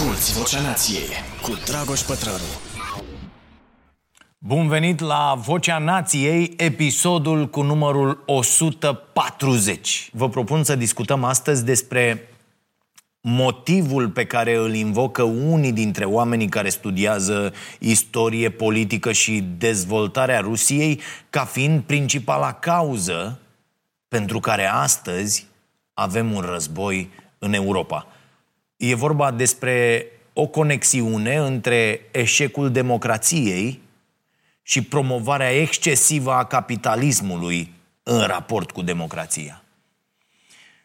Asculți Vocea Nației cu Dragoș Pătraru. Bun venit la Vocea Nației, episodul cu numărul 140. Vă propun să discutăm astăzi despre motivul pe care îl invocă unii dintre oamenii care studiază istorie, politică și dezvoltarea Rusiei ca fiind principala cauză pentru care astăzi avem un război în Europa. E vorba despre o conexiune între eșecul democrației și promovarea excesivă a capitalismului în raport cu democrația.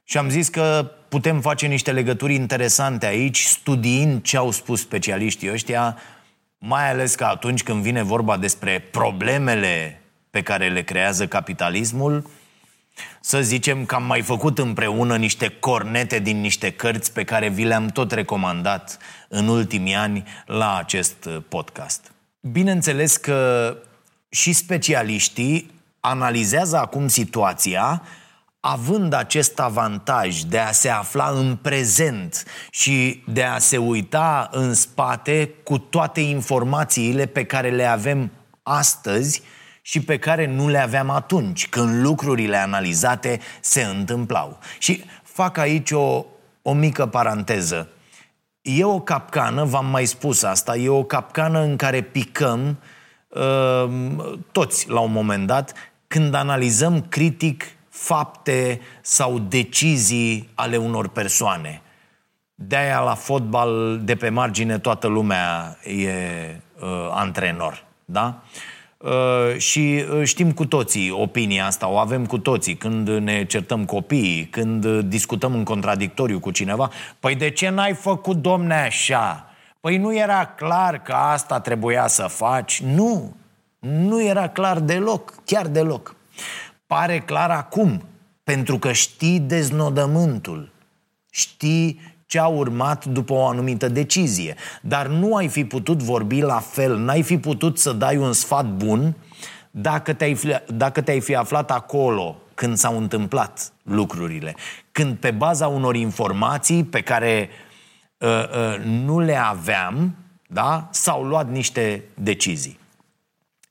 Și am zis că putem face niște legături interesante aici, studiind ce au spus specialiștii ăștia, mai ales că atunci când vine vorba despre problemele pe care le creează capitalismul, să zicem că am mai făcut împreună niște cornete din niște cărți pe care vi le-am tot recomandat în ultimii ani la acest podcast. Bineînțeles că și specialiștii analizează acum situația având acest avantaj de a se afla în prezent și de a se uita în spate cu toate informațiile pe care le avem astăzi și pe care nu le aveam atunci, când lucrurile analizate se întâmplau. Și fac aici o mică paranteză. E o capcană, v-am mai spus asta, e o capcană în care picăm toți la un moment dat când analizăm critic fapte sau decizii ale unor persoane. De-aia la fotbal, de pe margine, toată lumea e antrenor, da? Și știm cu toții opinia asta, o avem cu toții când ne certăm copiii, când discutăm în contradictoriu cu cineva. Păi de ce n-ai făcut, domne, așa? Păi nu era clar că asta trebuia să faci? Nu, nu era clar deloc, chiar deloc. Pare clar acum, pentru că știi deznodământul, știi ce a urmat după o anumită decizie. Dar nu ai fi putut vorbi la fel, n-ai fi putut să dai un sfat bun dacă te-ai fi aflat acolo când s-au întâmplat lucrurile. Când pe baza unor informații pe care nu le aveam, da, s-au luat niște decizii.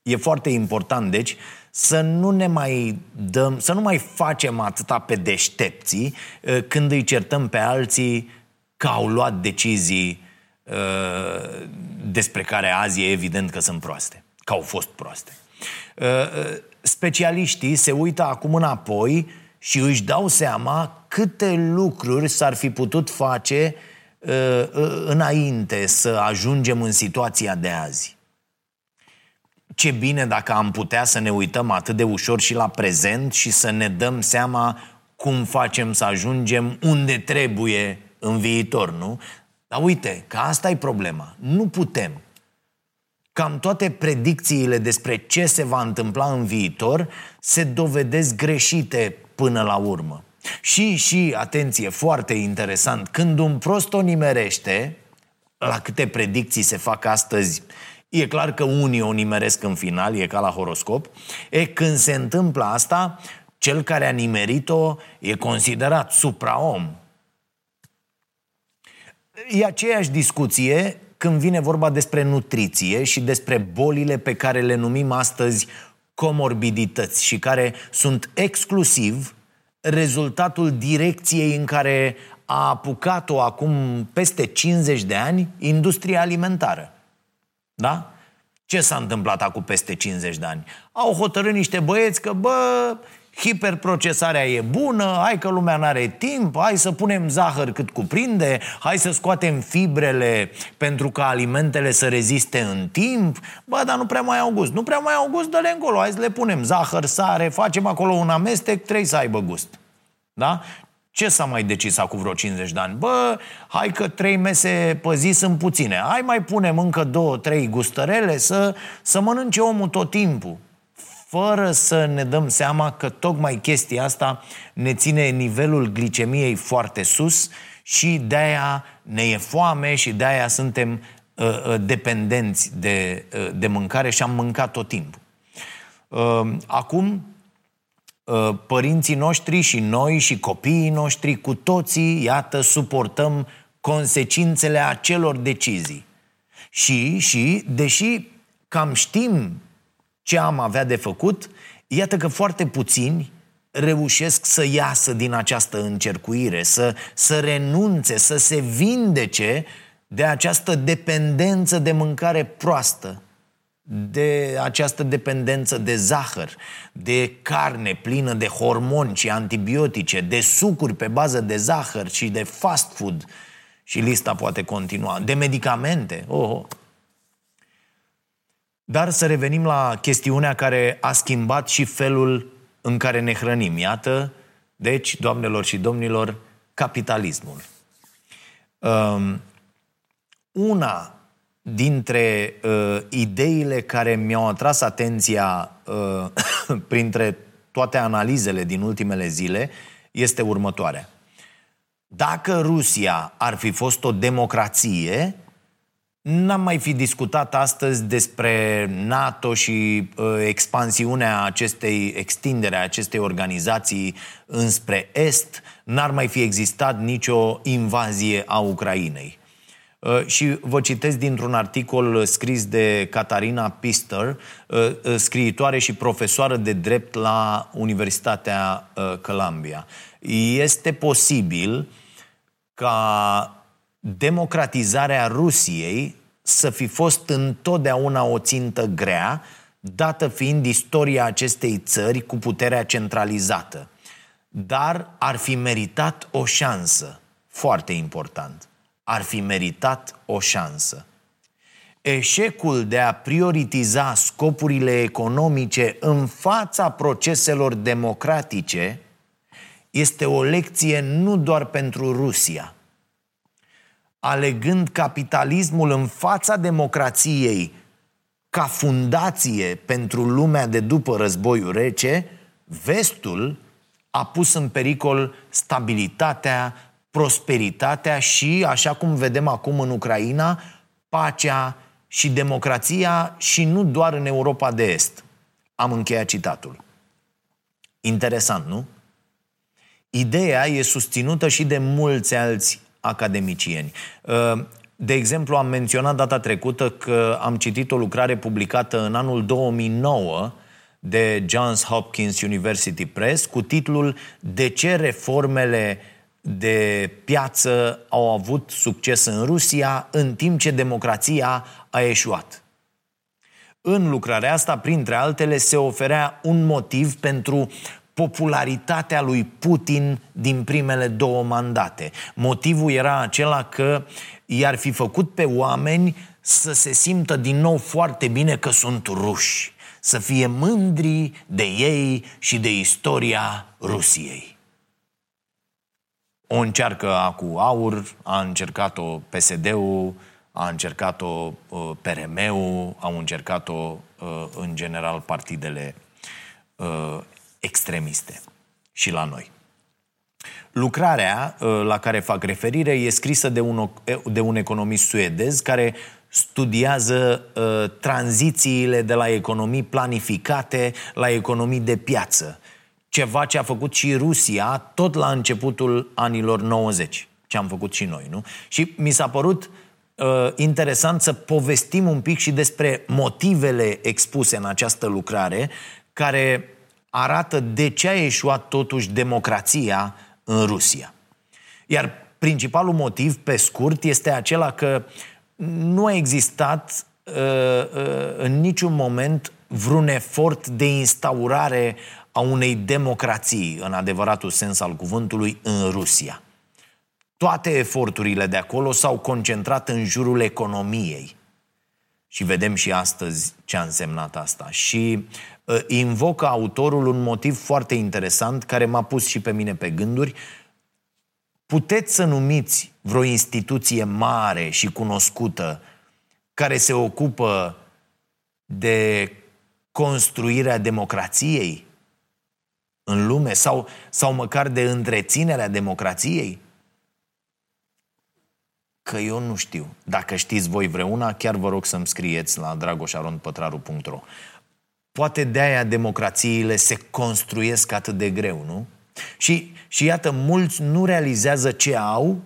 E foarte important, deci, să nu mai facem atâta pe deștepții când îi certăm pe alții că au luat decizii despre care azi e evident că sunt proaste, că au fost proaste. Specialiștii se uită acum înapoi și își dau seama câte lucruri s-ar fi putut face înainte să ajungem în situația de azi. Ce bine dacă am putea să ne uităm atât de ușor și la prezent și să ne dăm seama cum facem să ajungem unde trebuie în viitor, nu? Dar uite, că asta e problema. Nu putem. Cam toate predicțiile despre ce se va întâmpla în viitor se dovedesc greșite până la urmă. Și, atenție, foarte interesant, când un prost o nimerește, la câte predicții se fac astăzi, e clar că unii o nimeresc în final, e ca la horoscop. Când se întâmplă asta, cel care a nimerit-o e considerat supraom. E aceeași discuție când vine vorba despre nutriție și despre bolile pe care le numim astăzi comorbidități și care sunt exclusiv rezultatul direcției în care a apucat-o acum peste 50 de ani industria alimentară. Da? Ce s-a întâmplat acum peste 50 de ani? Au hotărât niște băieți că, hiperprocesarea e bună, hai că lumea n-are timp, hai să punem zahăr cât cuprinde, hai să scoatem fibrele pentru ca alimentele să reziste în timp, dar nu prea mai au gust. Nu prea mai au gust, dă-le încolo, hai să le punem zahăr, sare, facem acolo un amestec, trebuie să aibă gust. Da? Ce s-a mai decis acum vreo 50 de ani? Hai că 3 mese pe zi sunt puține. Hai mai punem încă 2-3 gustărele să mănânce omul tot timpul. Fără să ne dăm seama că tocmai chestia asta ne ține nivelul glicemiei foarte sus și de-aia ne e foame și de-aia suntem dependenți de mâncare și am mâncat tot timpul. Acum părinții noștri și noi și copiii noștri, cu toții, iată, suportăm consecințele acelor decizii. Și deși cam știm ce am avea de făcut, iată că foarte puțini reușesc să iasă din această încercuire, să renunțe, să se vindece de această dependență de mâncare proastă, de această dependență de zahăr, de carne plină de hormoni și antibiotice, de sucuri pe bază de zahăr și de fast food. Și lista poate continua. De medicamente. Oho. Dar să revenim la chestiunea care a schimbat și felul în care ne hrănim. Iată, deci, doamnelor și domnilor, capitalismul. Una dintre ideile care mi-au atras atenția printre toate analizele din ultimele zile este următoarea. Dacă Rusia ar fi fost o democrație, n-am mai fi discutat astăzi despre NATO și expansiunea extinderea acestei organizații înspre Est, n-ar mai fi existat nicio invazie a Ucrainei. Și vă citesc dintr-un articol scris de Catarina Pister, scriitoare și profesoară de drept la Universitatea Columbia. Este posibil ca democratizarea Rusiei să fi fost întotdeauna o țintă grea, dată fiind istoria acestei țări cu puterea centralizată. Dar ar fi meritat o șansă, foarte important. Ar fi meritat o șansă. Eșecul de a prioritiza scopurile economice în fața proceselor democratice este o lecție nu doar pentru Rusia. Alegând capitalismul în fața democrației ca fundație pentru lumea de după războiul rece, Vestul a pus în pericol stabilitatea, prosperitatea și, așa cum vedem acum în Ucraina, pacea și democrația, și nu doar în Europa de Est. Am încheiat citatul. Interesant, nu? Ideea e susținută și de mulți alți academicieni. De exemplu, am menționat data trecută că am citit o lucrare publicată în anul 2009 de Johns Hopkins University Press cu titlul "De ce reformele de piață au avut succes în Rusia în timp ce democrația a eșuat". În lucrarea asta, printre altele, se oferea un motiv pentru popularitatea lui Putin din primele două mandate. Motivul era acela că i-ar fi făcut pe oameni să se simtă din nou foarte bine că sunt ruși, să fie mândri de ei și de istoria Rusiei. O încearcă cu AUR, a încercat-o PSD-ul, a încercat-o PRM-ul, au încercat-o în general partidele extremiste și la noi. Lucrarea la care fac referire e scrisă de un economist suedez care studiază tranzițiile de la economii planificate la economii de piață. Ceva ce a făcut și Rusia tot la începutul anilor 90. Ce am făcut și noi, nu? Și mi s-a părut interesant să povestim un pic și despre motivele expuse în această lucrare, care arată de ce a eșuat totuși democrația în Rusia. Iar principalul motiv, pe scurt, este acela că nu a existat în niciun moment vreun efort de instaurare a unei democrații, în adevăratul sens al cuvântului, în Rusia. Toate eforturile de acolo s-au concentrat în jurul economiei. Și vedem și astăzi ce a însemnat asta. Și invocă autorul un motiv foarte interesant, care m-a pus și pe mine pe gânduri. Puteți să numiți vreo instituție mare și cunoscută care se ocupă de construirea democrației în lume sau măcar de întreținerea democrației? Că eu nu știu. Dacă știți voi vreuna, chiar vă rog să-mi scrieți la dragosarondpatraru.ro. Poate de-aia democrațiile se construiesc atât de greu, nu? Și iată, mulți nu realizează ce au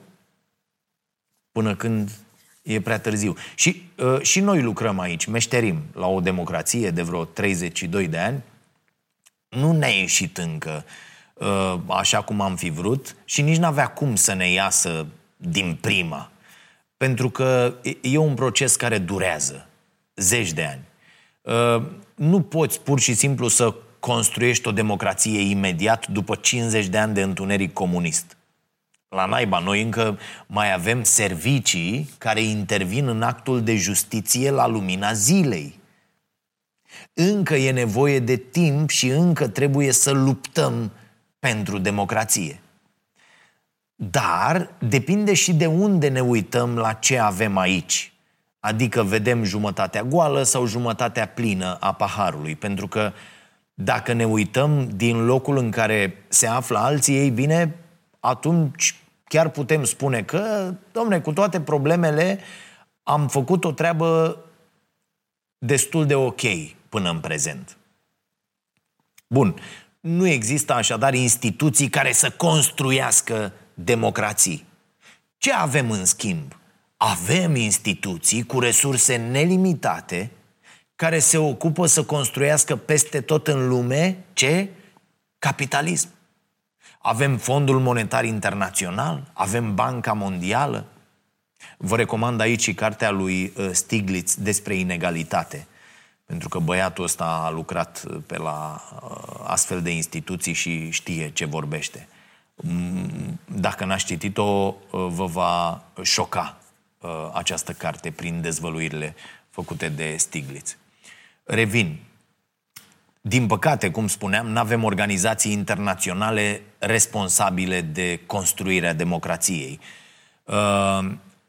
până când e prea târziu. Și noi lucrăm aici, meșterim la o democrație de vreo 32 de ani. Nu ne-a ieșit încă așa cum am fi vrut și nici n-avea cum să ne iasă din prima. Pentru că e un proces care durează zeci de ani. Nu poți pur și simplu să construiești o democrație imediat după 50 de ani de întuneric comunist. La naiba, noi încă mai avem servicii care intervin în actul de justiție la lumina zilei. Încă e nevoie de timp și încă trebuie să luptăm pentru democrație. Dar depinde și de unde ne uităm la ce avem aici. Adică vedem jumătatea goală sau jumătatea plină a paharului. Pentru că dacă ne uităm din locul în care se află alții, ei bine, atunci chiar putem spune că, domne, cu toate problemele am făcut o treabă destul de ok până în prezent. Bun, nu există așadar instituții care să construiască democrații. Ce avem în schimb? Avem instituții cu resurse nelimitate care se ocupă să construiască peste tot în lume ce? Capitalism. Avem Fondul Monetar Internațional, avem Banca Mondială. Vă recomand aici și cartea lui Stiglitz despre inegalitate, pentru că băiatul ăsta a lucrat pe la astfel de instituții și știe ce vorbește. Dacă n-ați citit-o, vă va șoca această carte prin dezvăluirile făcute de Stiglitz. Revin. Din păcate, cum spuneam, n-avem organizații internaționale responsabile de construirea democrației.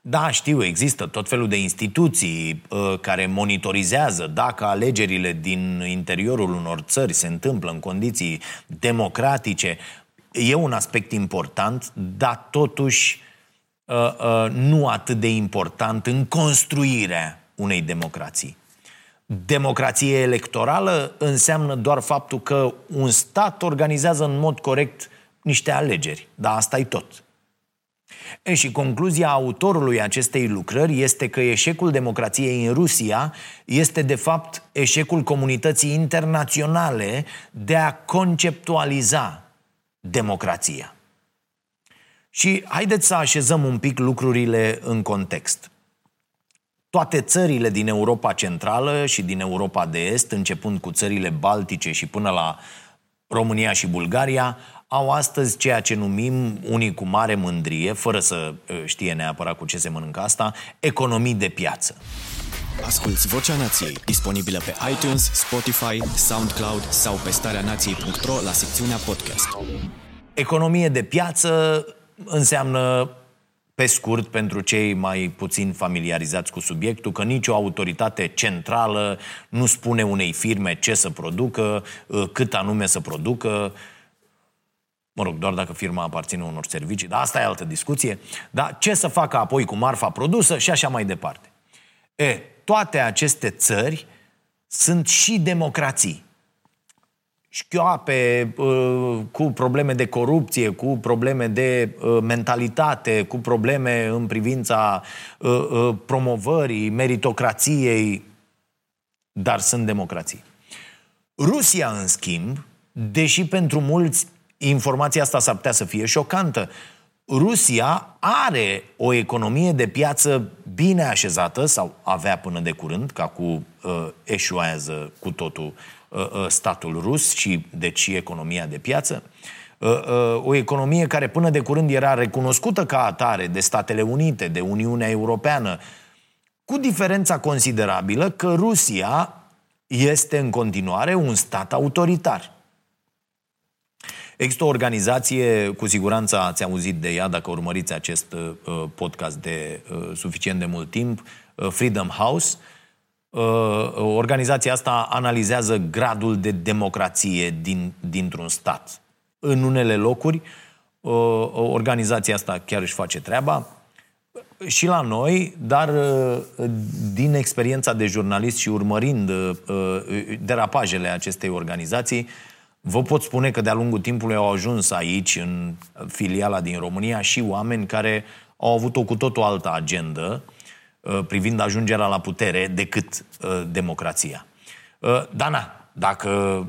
Da, știu, există tot felul de instituții care monitorizează dacă alegerile din interiorul unor țări se întâmplă în condiții democratice. E un aspect important, dar totuși nu atât de important în construirea unei democrații. Democrație electorală înseamnă doar faptul că un stat organizează în mod corect niște alegeri, dar asta e tot. Și concluzia autorului acestei lucrări este că eșecul democrației în Rusia este de fapt eșecul comunității internaționale de a conceptualiza democrația. Și haideți să așezăm un pic lucrurile în context. Toate țările din Europa Centrală și din Europa de Est, începând cu țările Baltice și până la România și Bulgaria, au astăzi ceea ce numim, unii cu mare mândrie, fără să știe neapărat cu ce se mănâncă asta, economii de piață. Asculți Vocea Nației, disponibilă pe iTunes, Spotify, SoundCloud sau pe stareanației.ro la secțiunea podcast. Economie de piață înseamnă, pe scurt, pentru cei mai puțin familiarizați cu subiectul, că nicio autoritate centrală nu spune unei firme ce să producă, cât anume să producă, mă rog, doar dacă firma aparține unor servicii, dar asta e altă discuție, dar ce să facă apoi cu marfa produsă și așa mai departe. Toate aceste țări sunt și democrații. Șchioape, cu probleme de corupție, cu probleme de mentalitate, cu probleme în privința promovării, meritocrației, dar sunt democrații. Rusia, în schimb, deși pentru mulți informația asta s-ar putea să fie șocantă, Rusia are o economie de piață bine așezată, sau avea până de curând, că acum eșuează cu totul statul rus și deci economia de piață. O economie care până de curând era recunoscută ca atare de Statele Unite, de Uniunea Europeană, cu diferența considerabilă că Rusia este în continuare un stat autoritar. Există o organizație, cu siguranță ați auzit de ea dacă urmăriți acest podcast de suficient de mult timp, Freedom House. Organizația asta analizează gradul de democrație dintr-un stat. În unele locuri, organizația asta chiar își face treaba și la noi, dar din experiența de jurnalist și urmărind derapajele acestei organizații, vă pot spune că de-a lungul timpului au ajuns aici, în filiala din România, și oameni care au avut o cu totul altă agendă privind ajungerea la putere decât democrația. Dana, dacă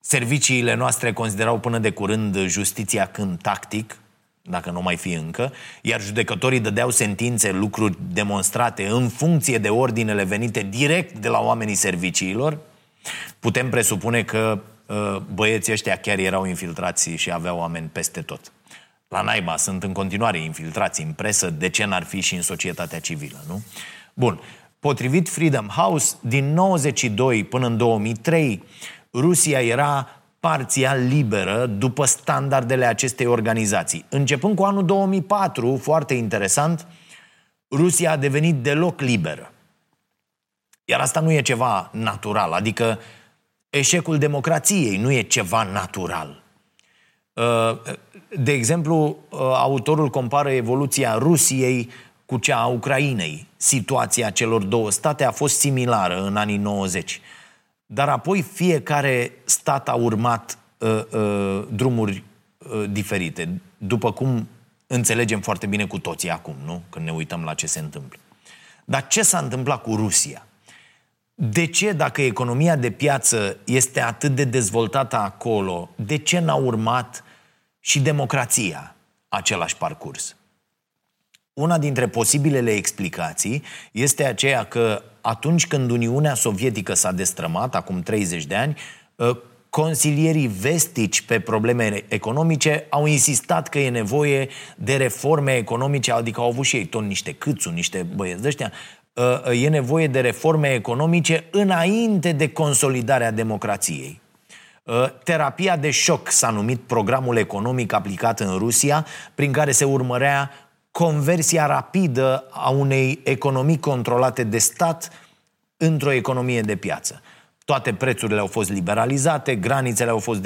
serviciile noastre considerau până de curând justiția când tactic, dacă nu mai fi încă, iar judecătorii dădeau sentințe, lucruri demonstrate în funcție de ordinele venite direct de la oamenii serviciilor, putem presupune că băieții ăștia chiar erau infiltrați și aveau oameni peste tot. La naiba, sunt în continuare infiltrați în presă, de ce n-ar fi și în societatea civilă, nu? Bun, potrivit Freedom House, din 92 până în 2003, Rusia era parțial liberă după standardele acestei organizații. Începând cu anul 2004, foarte interesant, Rusia a devenit deloc liberă. Iar asta nu e ceva natural, adică eșecul democrației nu e ceva natural. De exemplu, autorul compară evoluția Rusiei cu cea a Ucrainei. Situația celor două state a fost similară în anii 90. Dar apoi fiecare stat a urmat drumuri diferite, după cum înțelegem foarte bine cu toții acum, nu? Când ne uităm la ce se întâmplă. Dar ce s-a întâmplat cu Rusia? De ce, dacă economia de piață este atât de dezvoltată acolo, de ce n-a urmat și democrația același parcurs? Una dintre posibilele explicații este aceea că atunci când Uniunea Sovietică s-a destrămat, acum 30 de ani, consilierii vestici pe probleme economice au insistat că e nevoie de reforme economice, adică au avut și ei tot niște câțu, niște băieți de ăștia, e nevoie de reforme economice înainte de consolidarea democrației. Terapia de șoc s-a numit programul economic aplicat în Rusia, prin care se urmărea conversia rapidă a unei economii controlate de stat într-o economie de piață. Toate prețurile au fost liberalizate, granițele au fost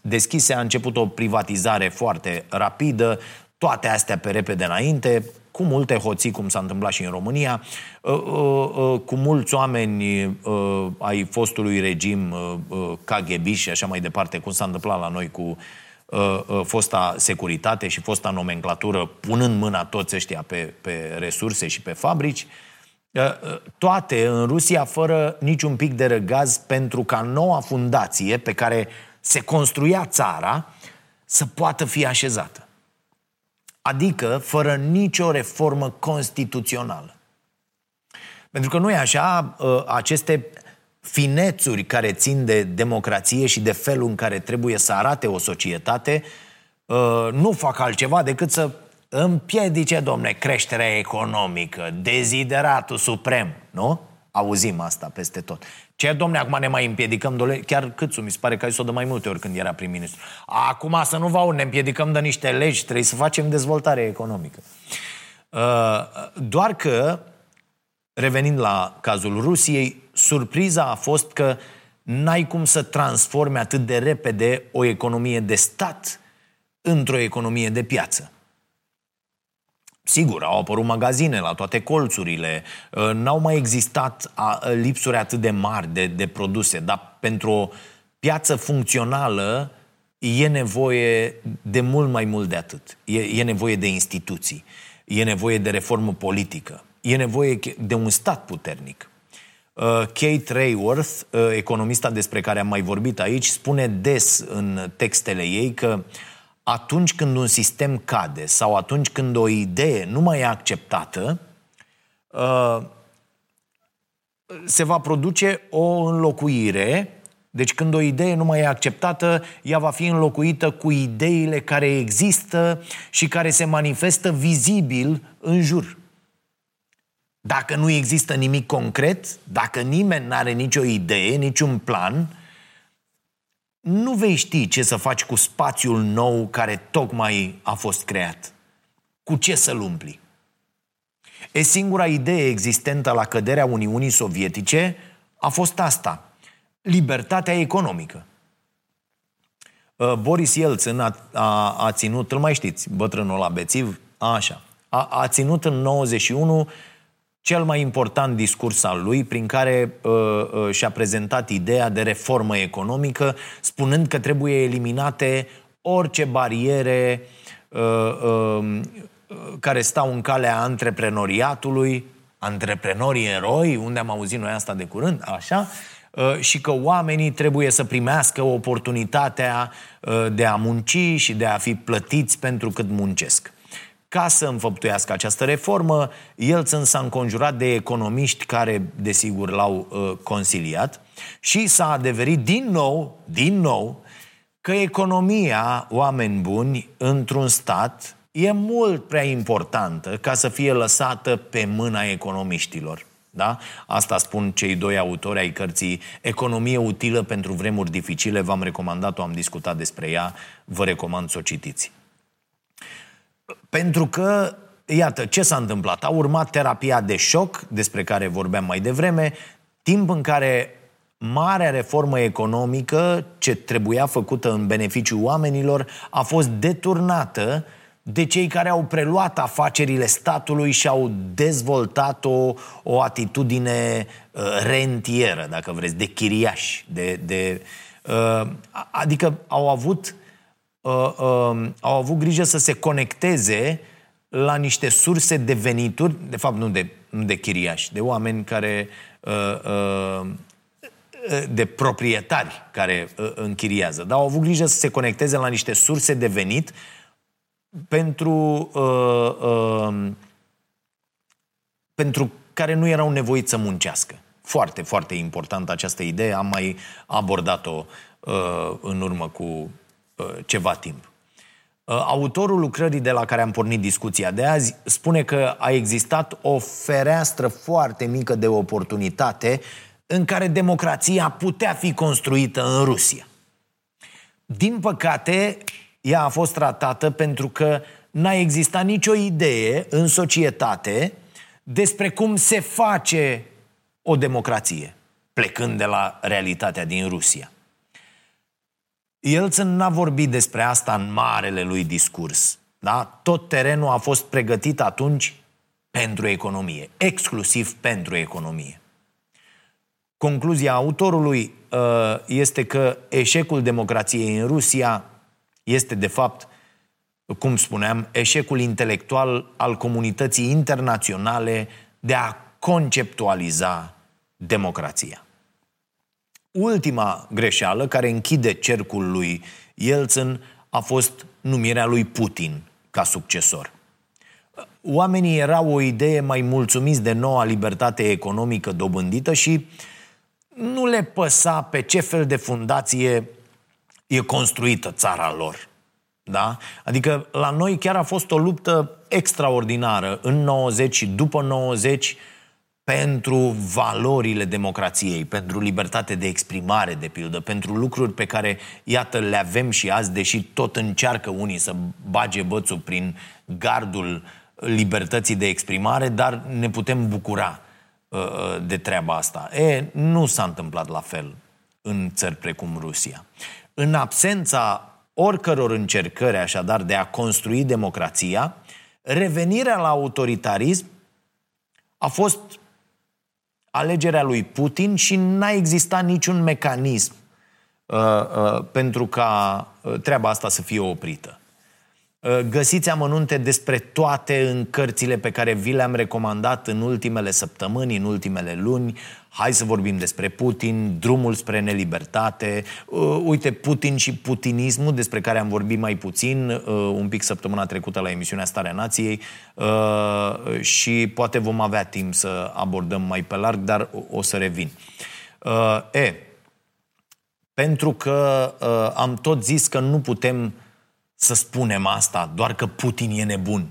deschise, a început o privatizare foarte rapidă, toate astea pe repede înainte, cu multe hoții, cum s-a întâmplat și în România, cu mulți oameni ai fostului regim KGB și așa mai departe, cum s-a întâmplat la noi cu fosta securitate și fosta nomenclatură, punând mâna toți ăștia pe resurse și pe fabrici, toate în Rusia fără niciun pic de răgaz, pentru ca noua fundație pe care se construia țara să poată fi așezată. Adică fără nicio reformă constituțională. Pentru că nu e așa, aceste finețuri care țin de democrație și de felul în care trebuie să arate o societate nu fac altceva decât să împiedice, domne, creșterea economică, dezideratul suprem, nu? Auzim asta peste tot. Ce, domne, acum ne mai împiedicăm, chiar Câțu, mi se pare că ai s-o de mai multe ori când era prim-ministru. Acum să nu vă aud, ne împiedicăm de niște legi, trebuie să facem dezvoltare economică. Doar că, revenind la cazul Rusiei, surpriza a fost că n-ai cum să transforme atât de repede o economie de stat într-o economie de piață. Sigur, au apărut magazine la toate colțurile, n-au mai existat lipsuri atât de mari de produse, dar pentru o piață funcțională e nevoie de mult mai mult de atât. E nevoie de instituții, e nevoie de reformă politică, e nevoie de un stat puternic. Kate Rayworth, economista despre care am mai vorbit aici, spune des în textele ei că atunci când un sistem cade sau atunci când o idee nu mai e acceptată, se va produce o înlocuire. Deci când o idee nu mai e acceptată, ea va fi înlocuită cu ideile care există și care se manifestă vizibil în jur. Dacă nu există nimic concret, dacă nimeni n-are nicio idee, niciun plan, nu vei ști ce să faci cu spațiul nou care tocmai a fost creat. Cu ce să-l umpli? E singura idee existentă la căderea Uniunii Sovietice a fost asta: libertatea economică. Boris Yeltsin a ținut, îl mai știți, bătrânul la bețiv, așa, a ținut în 91 cel mai important discurs al lui, prin care și-a prezentat ideea de reformă economică, spunând că trebuie eliminate orice bariere care stau în calea antreprenoriatului, antreprenorii eroi, unde am auzit noi asta de curând, așa, și că oamenii trebuie să primească oportunitatea de a munci și de a fi plătiți pentru cât muncesc. Ca să înfăptuiască această reformă, Yeltsin s-a înconjurat de economiști care, desigur, l-au consiliat și s-a adeverit din nou, că economia, oameni buni, într-un stat e mult prea importantă ca să fie lăsată pe mâna economiștilor. Da? Asta spun cei doi autori ai cărții Economie utilă pentru vremuri dificile. V-am recomandat-o, am discutat despre ea, vă recomand să o citiți. Pentru că, iată, ce s-a întâmplat? A urmat terapia de șoc, despre care vorbeam mai devreme, timp în care marea reformă economică, ce trebuia făcută în beneficiul oamenilor, a fost deturnată de cei care au preluat afacerile statului și au dezvoltat o atitudine rentieră, dacă vreți, de chiriași. Adică au avut grijă să se conecteze la niște surse de venituri, de fapt nu de chiriași, de oameni care... de proprietari care închiriază, dar au avut grijă să se conecteze la niște surse de venit pentru care nu erau nevoiți să muncească. Foarte, foarte important această idee, am mai abordat-o în urmă cu ceva timp. Autorul lucrării de la care am pornit discuția de azi spune că a existat o fereastră foarte mică de oportunitate în care democrația putea fi construită în Rusia. Din păcate, ea a fost ratată pentru că n-a existat nicio idee în societate despre cum se face o democrație, plecând de la realitatea din Rusia. Yeltsin n-a vorbit despre asta în marele lui discurs. Da? Tot terenul a fost pregătit atunci pentru economie, exclusiv pentru economie. Concluzia autorului este că eșecul democrației în Rusia este, de fapt, cum spuneam, eșecul intelectual al comunității internaționale de a conceptualiza democrația. Ultima greșeală care închide cercul lui Yeltsin a fost numirea lui Putin ca succesor. Oamenii erau o idee mai mulțumiți de noua libertate economică dobândită și nu le păsa pe ce fel de fundație e construită țara lor. Da? Adică la noi chiar a fost o luptă extraordinară în 90 și după 90 pentru valorile democrației, pentru libertate de exprimare, de pildă, pentru lucruri pe care, iată, le avem și azi, deși tot încearcă unii să bage bățul prin gardul libertății de exprimare, dar ne putem bucura de treaba asta. Nu s-a întâmplat la fel în țări precum Rusia. În absența oricăror încercări, așadar, de a construi democrația, revenirea la autoritarism a fost alegerea lui Putin și n-a existat niciun mecanism pentru ca treaba asta să fie oprită. Găsiți amănunte despre toate în cărțile pe care vi le-am recomandat în ultimele săptămâni, în ultimele luni. Hai să vorbim despre Putin, Drumul spre nelibertate. Uite, Putin și putinismul, despre care am vorbit mai puțin un pic săptămâna trecută la emisiunea Starea Nației, și poate vom avea timp să abordăm mai pe larg, dar o să revin. Pentru că am tot zis că nu putem să spunem asta, doar că Putin e nebun.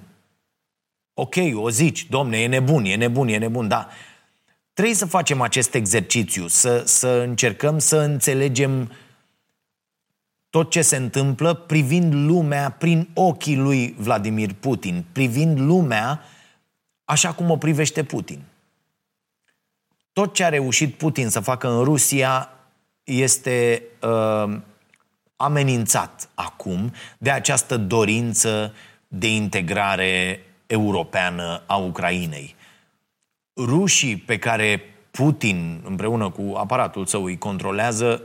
Ok, o zici, domne, e nebun, da. Trebuie să facem acest exercițiu, să încercăm să înțelegem tot ce se întâmplă privind lumea prin ochii lui Vladimir Putin, privind lumea așa cum o privește Putin. Tot ce a reușit Putin să facă în Rusia este... amenințat acum de această dorință de integrare europeană a Ucrainei. Rușii pe care Putin, împreună cu aparatul său, îi controlează,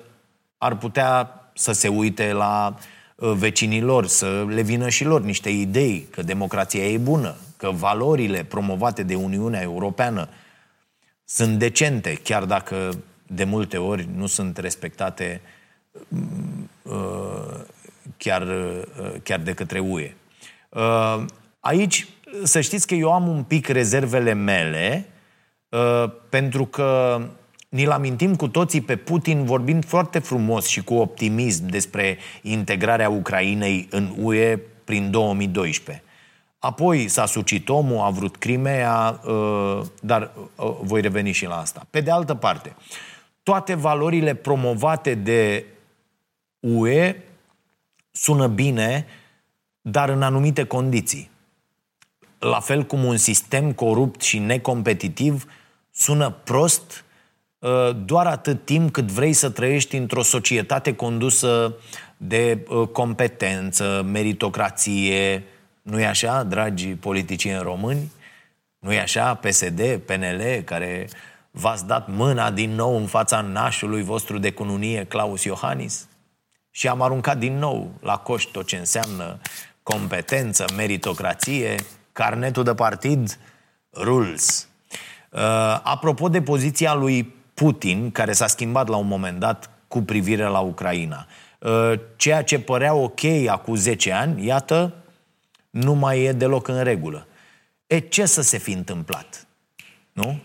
ar putea să se uite la vecinilor, să le vină și lor niște idei că democrația e bună, că valorile promovate de Uniunea Europeană sunt decente, chiar dacă de multe ori nu sunt respectate chiar de către UE. Aici, să știți că eu am un pic rezervele mele, pentru că ne-l amintim cu toții pe Putin vorbind foarte frumos și cu optimism despre integrarea Ucrainei în UE prin 2012. Apoi s-a sucit omul, a vrut Crimea, dar voi reveni și la asta. Pe de altă parte, toate valorile promovate de UE sună bine, dar în anumite condiții. La fel cum un sistem corupt și necompetitiv sună prost doar atât timp cât vrei să trăiești într-o societate condusă de competență, meritocrație. Nu-i așa, dragi politicieni români? Nu-i așa, PSD, PNL, care v-ați dat mâna din nou în fața nașului vostru de cununie, Klaus Iohannis? Și am aruncat din nou la coș tot ce înseamnă competență, meritocrație, carnetul de partid, rules. Apropo de poziția lui Putin, care s-a schimbat la un moment dat cu privire la Ucraina, ceea ce părea ok acum 10 ani, iată, nu mai e deloc în regulă. Ce să se fi întâmplat? Nu?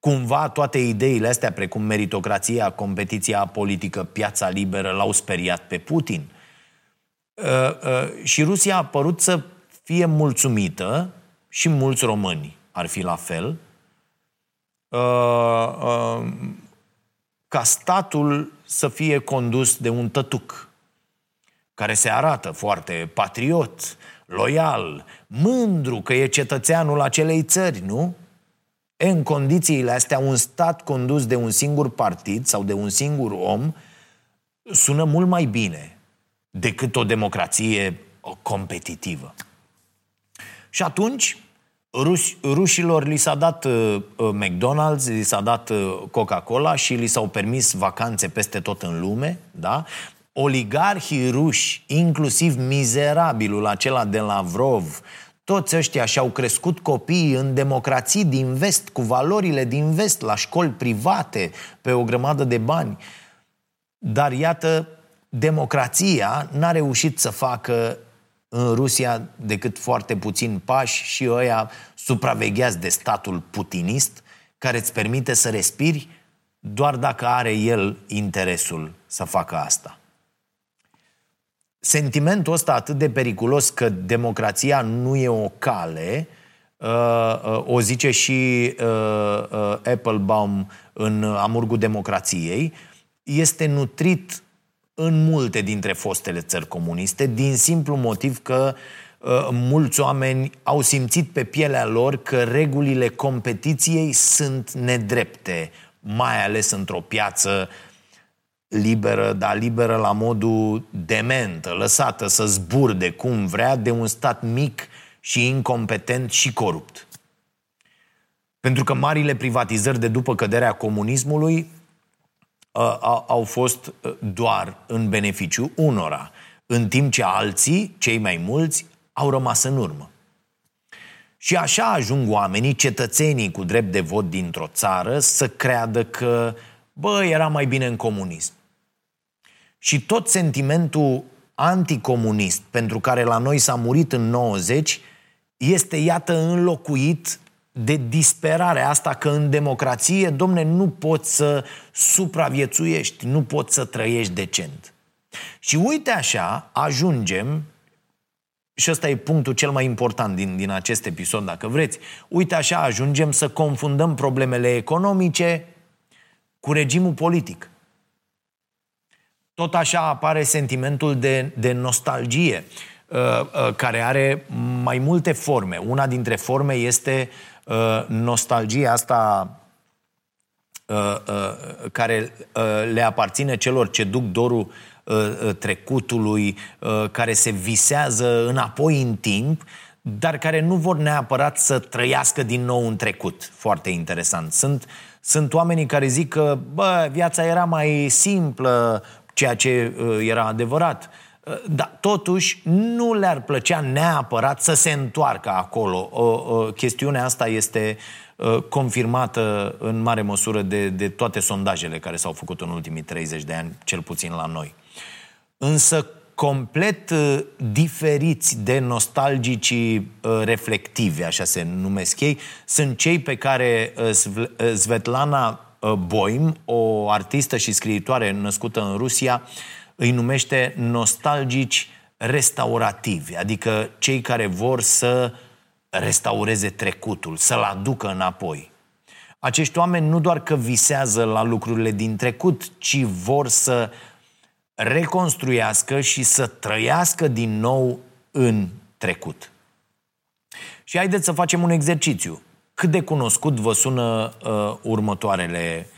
Cumva toate ideile astea, precum meritocrația, competiția politică, piața liberă, l-au speriat pe Putin. Și Rusia a părut să fie mulțumită, și mulți români ar fi la fel, ca statul să fie condus de un tătuc care se arată foarte patriot, loial, mândru că e cetățeanul acelei țări, nu? În condițiile astea, un stat condus de un singur partid sau de un singur om sună mult mai bine decât o democrație competitivă. Și atunci, rușilor li s-a dat McDonald's, li s-a dat Coca-Cola și li s-au permis vacanțe peste tot în lume, da? Oligarhii ruși, inclusiv mizerabilul acela de Lavrov, toți ăștia și-au crescut copiii în democrații din vest, cu valorile din vest, la școli private, pe o grămadă de bani. Dar iată, democrația n-a reușit să facă în Rusia decât foarte puțini pași și ăia supravegheați de statul putinist, care îți permite să respiri doar dacă are el interesul să facă asta. Sentimentul ăsta atât de periculos că democrația nu e o cale, o zice și Applebaum în Amurgul Democrației, este nutrit în multe dintre fostele țări comuniste, din simplu motiv că mulți oameni au simțit pe pielea lor că regulile competiției sunt nedrepte, mai ales într-o piață liberă, dar liberă la modul dementă, lăsată să zburde cum vrea de un stat mic și incompetent și corupt. Pentru că marile privatizări de după căderea comunismului au fost doar în beneficiu unora, în timp ce alții, cei mai mulți, au rămas în urmă. Și așa ajung oamenii, cetățenii cu drept de vot dintr-o țară, să creadă că, bă, era mai bine în comunism. Și tot sentimentul anticomunist, pentru care la noi s-a murit în 90, este, iată, înlocuit de disperarea asta că în democrație, domne, nu poți să supraviețuiești, nu poți să trăiești decent. Și uite așa, ajungem, și ăsta e punctul cel mai important din acest episod, dacă vreți, uite așa ajungem să confundăm problemele economice cu regimul politic. Tot așa apare sentimentul de nostalgie, care are mai multe forme. Una dintre forme este nostalgia asta care le aparține celor ce duc dorul trecutului, care se visează înapoi în timp, dar care nu vor neapărat să trăiască din nou în trecut. Foarte interesant. Sunt oamenii care zic că, bă, viața era mai simplă, ceea ce era adevărat. Dar totuși nu le-ar plăcea neapărat să se întoarcă acolo. Chestiunea asta este confirmată în mare măsură de toate sondajele care s-au făcut în ultimii 30 de ani, cel puțin la noi. Însă complet diferiți de nostalgicii reflectivi, așa se numesc ei, sunt cei pe care Svetlana Boim, o artistă și scriitoare născută în Rusia, îi numește nostalgici restaurativi, adică cei care vor să restaureze trecutul, să-l aducă înapoi. Acești oameni nu doar că visează la lucrurile din trecut, ci vor să reconstruiască și să trăiască din nou în trecut. Și haideți să facem un exercițiu. Cât de cunoscut vă sună următoarele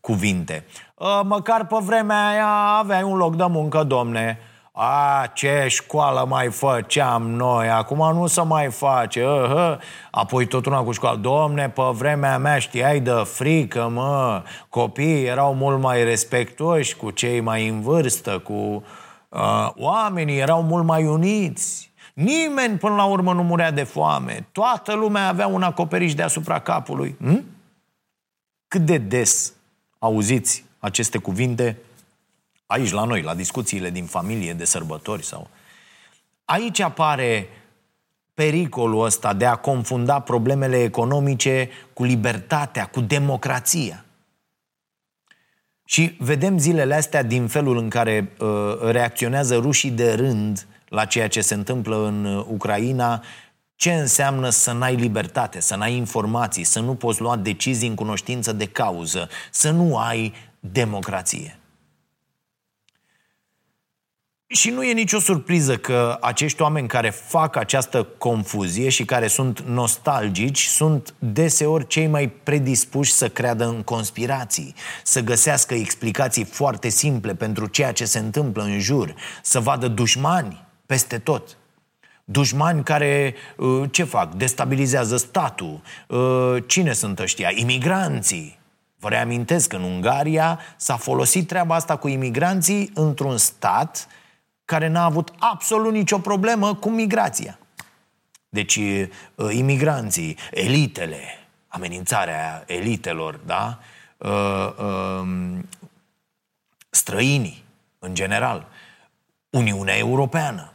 cuvinte? Măcar pe vremea aia aveai un loc de muncă, domne. A, ce școală mai făceam noi, acum nu se mai face. Apoi tot una cu școală. Domne, pe vremea mea știai de frică, mă. Copiii erau mult mai respectuoși cu cei mai în vârstă, cu oamenii erau mult mai uniți. Nimeni până la urmă nu murea de foame. Toată lumea avea un acoperiș deasupra capului. Cât de des auziți aceste cuvinte aici la noi, la discuțiile din familie, de sărbători sau... Aici apare pericolul ăsta de a confunda problemele economice cu libertatea, cu democrația. Și vedem zilele astea din felul în care reacționează rușii de rând la ceea ce se întâmplă în Ucraina, ce înseamnă să n-ai libertate, să n-ai informații, să nu poți lua decizii în cunoștință de cauză, să nu ai democrație. Și nu e nicio surpriză că acești oameni care fac această confuzie și care sunt nostalgici sunt deseori cei mai predispuși să creadă în conspirații, să găsească explicații foarte simple pentru ceea ce se întâmplă în jur, să vadă dușmani peste tot. Dușmani care, ce fac? Destabilizează statul. Cine sunt ăștia? Imigranții. Vă reamintesc că în Ungaria s-a folosit treaba asta cu imigranții într-un stat care n-a avut absolut nicio problemă cu migrația. Deci, imigranții, elitele, amenințarea elitelor, da? Străinii, în general, Uniunea Europeană.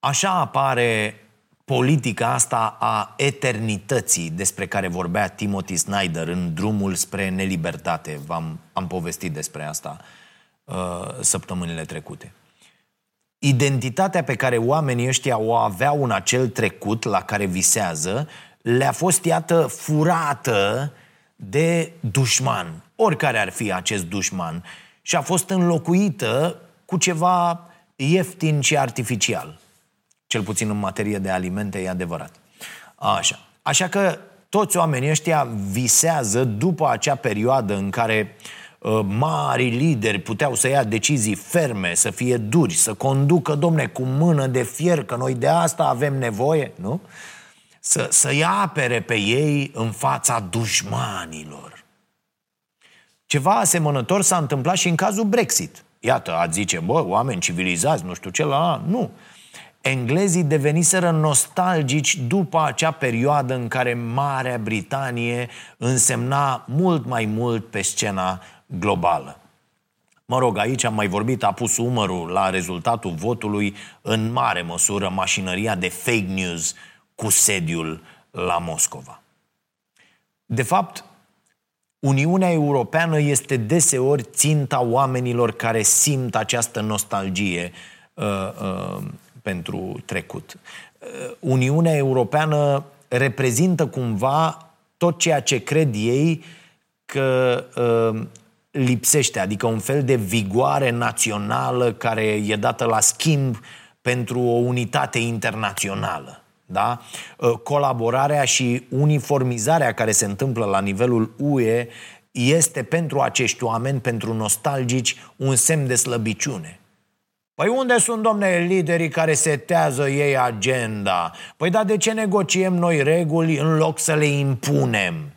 Așa apare politica asta a eternității despre care vorbea Timothy Snyder în Drumul spre nelibertate. Am povestit despre asta săptămânile trecute. Identitatea pe care oamenii ăștia o aveau în acel trecut la care visează le-a fost, iată, furată de dușman, oricare ar fi acest dușman, și a fost înlocuită cu ceva ieftin și artificial. Cel puțin în materie de alimente, e adevărat. Așa că toți oamenii ăștia visează după acea perioadă în care mari lideri puteau să ia decizii ferme, să fie duri, să conducă, domne, cu mână de fier, că noi de asta avem nevoie, nu? Să-i apere pe ei în fața dușmanilor. Ceva asemănător s-a întâmplat și în cazul Brexit. Iată, ați zice, bă, oameni civilizați, nu știu ce, la... Nu. Englezii deveniseră nostalgici după acea perioadă în care Marea Britanie însemna mult mai mult pe scena globală. Mă rog, aici am mai vorbit, a pus umărul la rezultatul votului în mare măsură mașinăria de fake news cu sediul la Moscova. De fapt, Uniunea Europeană este deseori ținta oamenilor care simt această nostalgie pentru trecut. Uniunea Europeană reprezintă cumva tot ceea ce cred ei că lipsește, adică un fel de vigoare națională care e dată la schimb pentru o unitate internațională. Da? Colaborarea și uniformizarea care se întâmplă la nivelul UE este pentru acești oameni, pentru nostalgici, un semn de slăbiciune. Păi unde sunt, domne, liderii care setează ei agenda? Păi da, de ce negociem noi reguli în loc să le impunem?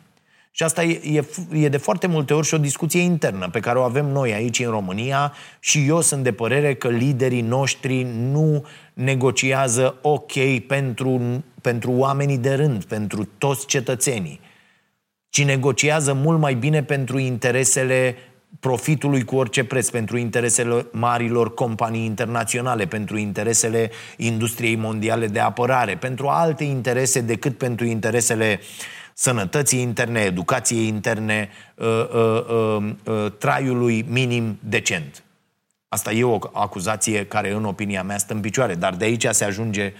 Și asta e de foarte multe ori și o discuție internă pe care o avem noi aici în România și eu sunt de părere că liderii noștri nu negociază ok pentru oamenii de rând, pentru toți cetățenii, ci negociază mult mai bine pentru interesele profitului cu orice preț, pentru interesele marilor companii internaționale, pentru interesele industriei mondiale de apărare, pentru alte interese decât pentru interesele sănătății interne, educației interne, traiului minim decent. Asta e o acuzație care, în opinia mea, stă în picioare, dar de aici se ajunge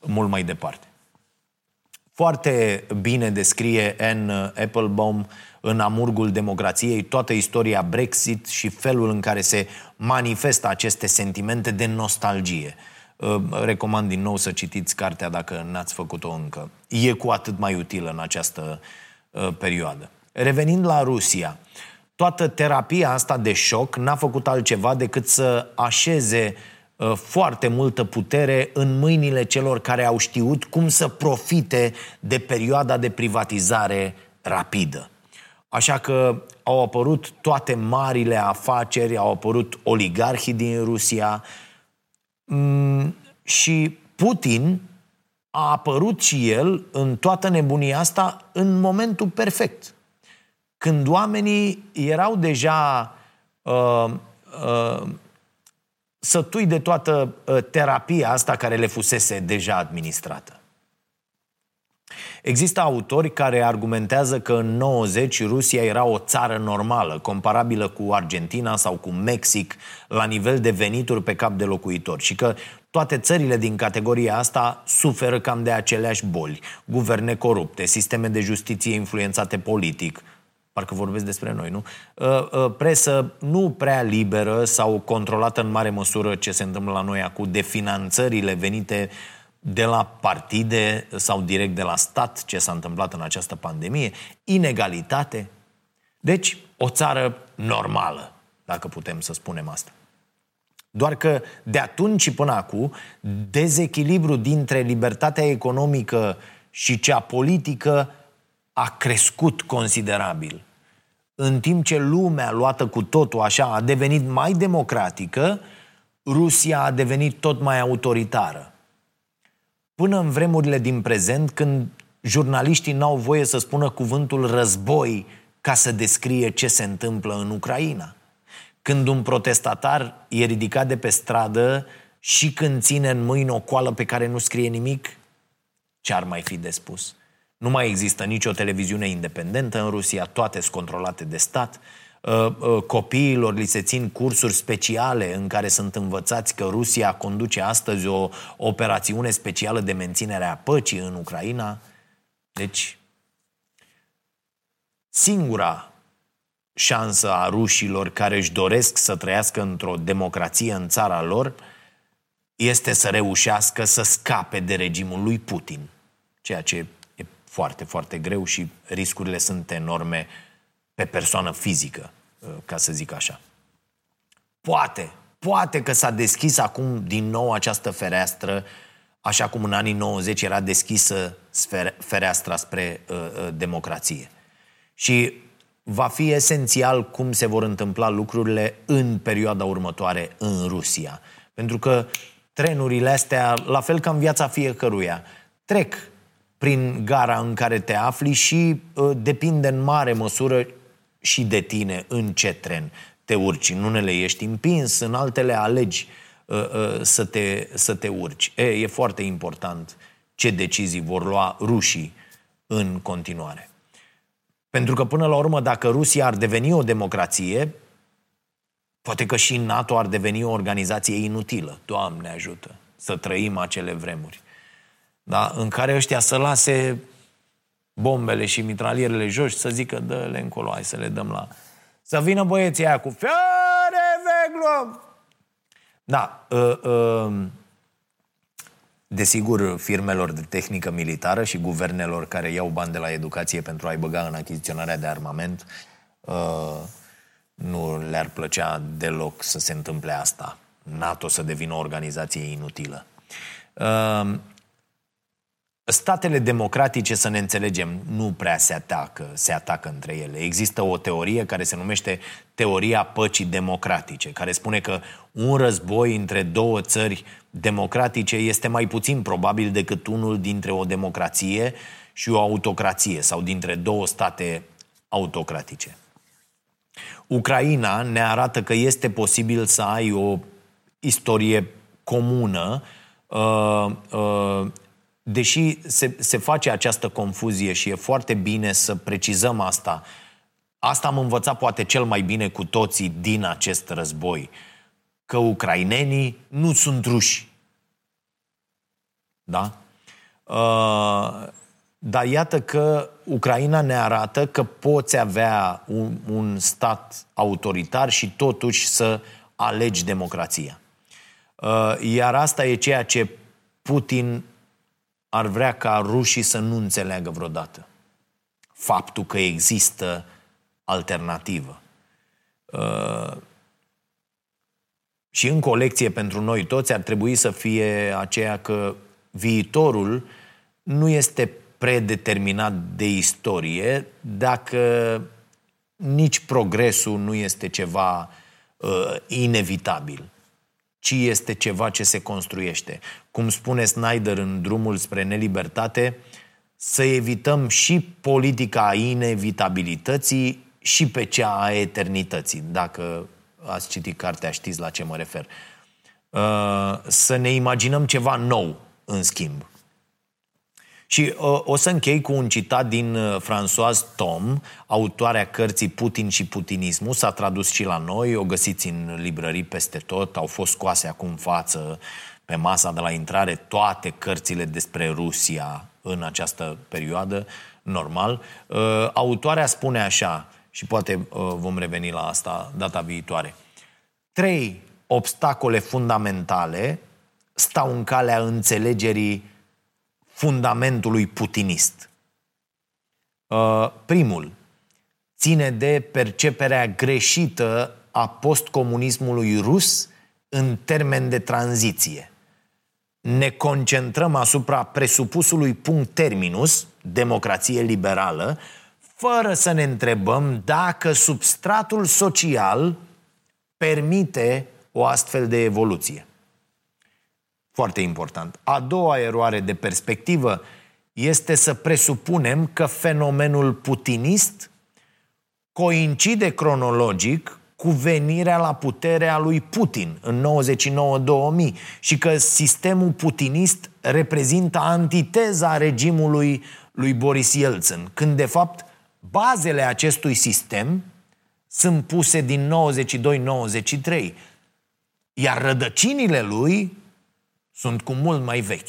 mult mai departe. Foarte bine descrie Anne Applebaum în Amurgul Democrației toată istoria Brexit și felul în care se manifestă aceste sentimente de nostalgie. Recomand din nou să citiți cartea dacă n-ați făcut-o încă. E cu atât mai utilă în această perioadă. Revenind la Rusia, toată terapia asta de șoc n-a făcut altceva decât să așeze foarte multă putere în mâinile celor care au știut cum să profite de perioada de privatizare rapidă. Așa că au apărut toate marile afaceri, au apărut oligarhii din Rusia și Putin a apărut și el în toată nebunia asta în momentul perfect. Când oamenii erau deja sătui de toată terapia asta care le fusese deja administrată. Există autori care argumentează că în 90 Rusia era o țară normală, comparabilă cu Argentina sau cu Mexic la nivel de venituri pe cap de locuitor și că toate țările din categoria asta suferă cam de aceleași boli, guverne corupte, sisteme de justiție influențate politic, parcă vorbesc despre noi, nu? Presă nu prea liberă sau controlată în mare măsură, ce se întâmplă la noi acum, de finanțările venite de la partide sau direct de la stat, ce s-a întâmplat în această pandemie, inegalitate. Deci, o țară normală, dacă putem să spunem asta. Doar că de atunci și până acum, dezechilibrul dintre libertatea economică și cea politică a crescut considerabil. În timp ce lumea, luată cu totul așa, a devenit mai democratică, Rusia a devenit tot mai autoritară. Până în vremurile din prezent, când jurnaliștii n-au voie să spună cuvântul război ca să descrie ce se întâmplă în Ucraina. Când un protestatar e ridicat de pe stradă și când ține în mâini o coală pe care nu scrie nimic, ce ar mai fi de spus? Nu mai există nicio televiziune independentă în Rusia, toate sunt controlate de stat. Copiilor li se țin cursuri speciale în care sunt învățați că Rusia conduce astăzi o operațiune specială de menținere a păcii în Ucraina. Deci, singura șansă a rușilor care își doresc să trăiască într-o democrație în țara lor este să reușească să scape de regimul lui Putin, ceea ce e foarte, foarte greu și riscurile sunt enorme pe persoană fizică, ca să zic așa. Poate că s-a deschis acum din nou această fereastră, așa cum în anii 90 era deschisă fereastra spre democrație. Și va fi esențial cum se vor întâmpla lucrurile în perioada următoare în Rusia. Pentru că trenurile astea, la fel ca în viața fiecăruia, trec prin gara în care te afli și depinde în mare măsură și de tine în ce tren te urci. În unele ești împins, în altele alegi să te urci. E foarte important ce decizii vor lua rușii în continuare. Pentru că până la urmă, dacă Rusia ar deveni o democrație, poate că și NATO ar deveni o organizație inutilă. Doamne ajută să trăim acele vremuri. Da? În care ăștia să lase bombele și mitralierele jos, să zică, dă-le încolo, hai să le dăm la... Să vină băieții aia cu fiare veglom! Da, desigur, firmelor de tehnică militară și guvernelor care iau bani de la educație pentru a-i băga în achiziționarea de armament, nu le-ar plăcea deloc să se întâmple asta. NATO să devină o organizație inutilă. Statele democratice, să ne înțelegem, nu prea se atacă între ele. Există o teorie care se numește teoria păcii democratice, care spune că un război între două țări democratice este mai puțin probabil decât unul dintre o democrație și o autocrație sau dintre două state autocratice. Ucraina ne arată că este posibil să ai o istorie comună, deși se face această confuzie și e foarte bine să precizăm asta. Asta am învățat poate cel mai bine cu toții din acest război, că ucrainenii nu sunt ruși. Da? Dar iată că Ucraina ne arată că poți avea un stat autoritar și totuși să alegi democrația. Iar asta e ceea ce Putin ar vrea ca rușii să nu înțeleagă vreodată. Faptul că există alternativă. Și încă o lecție pentru noi toți ar trebui să fie aceea că viitorul nu este predeterminat de istorie dacă nici progresul nu este ceva inevitabil, ci este ceva ce se construiește. Cum spune Snyder în Drumul spre nelibertate, să evităm și politica a inevitabilității și pe cea a eternității. Dacă ați citit cartea, știți la ce mă refer. Să ne imaginăm ceva nou, în schimb. Și o să închei cu un citat din Françoise Thom, autoarea cărții Putin și putinismul. S-a tradus și la noi, o găsiți în librării peste tot. Au fost scoase acum față pe masa de la intrare toate cărțile despre Rusia în această perioadă, normal. Autoarea spune așa, și poate vom reveni la asta data viitoare. 3 obstacole fundamentale stau în calea înțelegerii fundamentului putinist. Primul ține de perceperea greșită a postcomunismului rus în termen de tranziție. Ne concentrăm asupra presupusului punct terminus, democrație liberală, fără să ne întrebăm dacă substratul social permite o astfel de evoluție. Foarte important. A doua eroare de perspectivă este să presupunem că fenomenul putinist coincide cronologic cu venirea la putere a lui Putin în 99-2000 și că sistemul putinist reprezintă antiteza regimului lui Boris Yeltsin, când de fapt bazele acestui sistem sunt puse din 92-93, iar rădăcinile lui sunt cu mult mai vechi.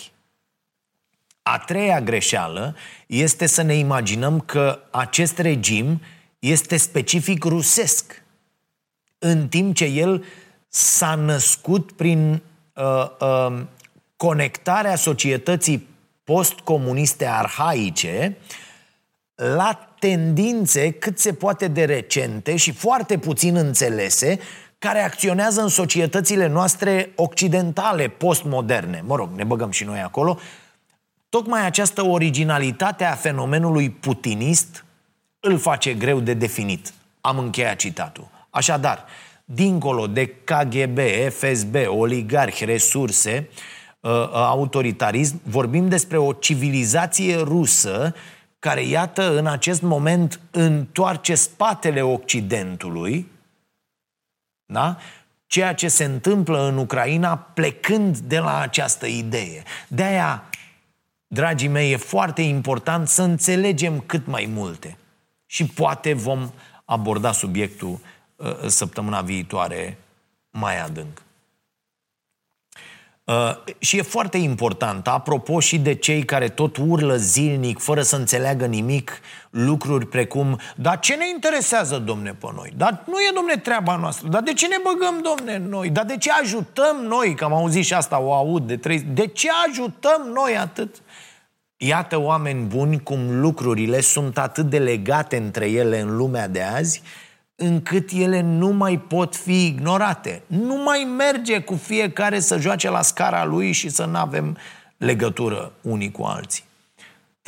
A treia greșeală este să ne imaginăm că acest regim este specific rusesc, în timp ce el s-a născut prin conectarea societății postcomuniste arhaice la tendințe cât se poate de recente și foarte puțin înțelese, care acționează în societățile noastre occidentale, postmoderne. Mă rog, ne băgăm și noi acolo. Tocmai această originalitate a fenomenului putinist îl face greu de definit. Am încheiat citatul. Așadar, dincolo de KGB, FSB, oligarhi, resurse, autoritarism, vorbim despre o civilizație rusă care, iată, în acest moment întoarce spatele Occidentului, da? Ceea ce se întâmplă în Ucraina plecând de la această idee. De-aia, dragii mei, e foarte important să înțelegem cât mai multe. Și poate vom aborda subiectul săptămâna viitoare mai adânc. Și e foarte important, apropo și de cei care tot urlă zilnic, fără să înțeleagă nimic, lucruri precum: dar ce ne interesează, domne, pe noi? Dar nu e, domne, treaba noastră. Dar de ce ne băgăm, domne, noi? Dar de ce ajutăm noi? Că am auzit și asta, o aud de 30. De ce ajutăm noi atât? Iată, oameni buni, cum lucrurile sunt atât de legate între ele în lumea de azi, încât ele nu mai pot fi ignorate. Nu mai merge cu fiecare să joace la scara lui și să nu avem legătură unii cu alții.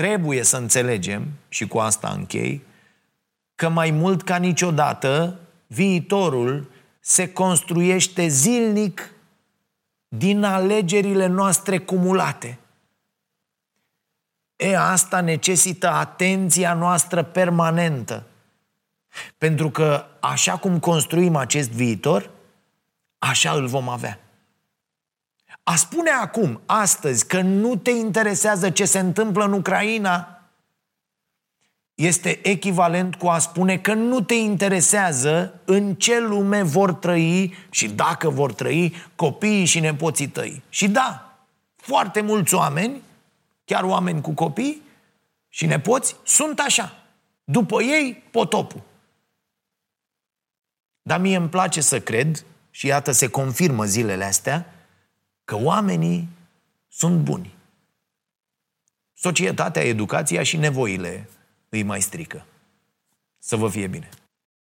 Trebuie să înțelegem, și cu asta închei, că mai mult ca niciodată viitorul se construiește zilnic din alegerile noastre cumulate. Asta necesită atenția noastră permanentă. Pentru că așa cum construim acest viitor, așa îl vom avea. A spune acum, astăzi, că nu te interesează ce se întâmplă în Ucraina, este echivalent cu a spune că nu te interesează în ce lume vor trăi și dacă vor trăi copiii și nepoții tăi. Și da, foarte mulți oameni, chiar oameni cu copii și nepoți, sunt așa. După ei, potopul. Dar mie îmi place să cred, și iată se confirmă zilele astea, că oamenii sunt buni. Societatea, educația și nevoile îi mai strică. Să vă fie bine!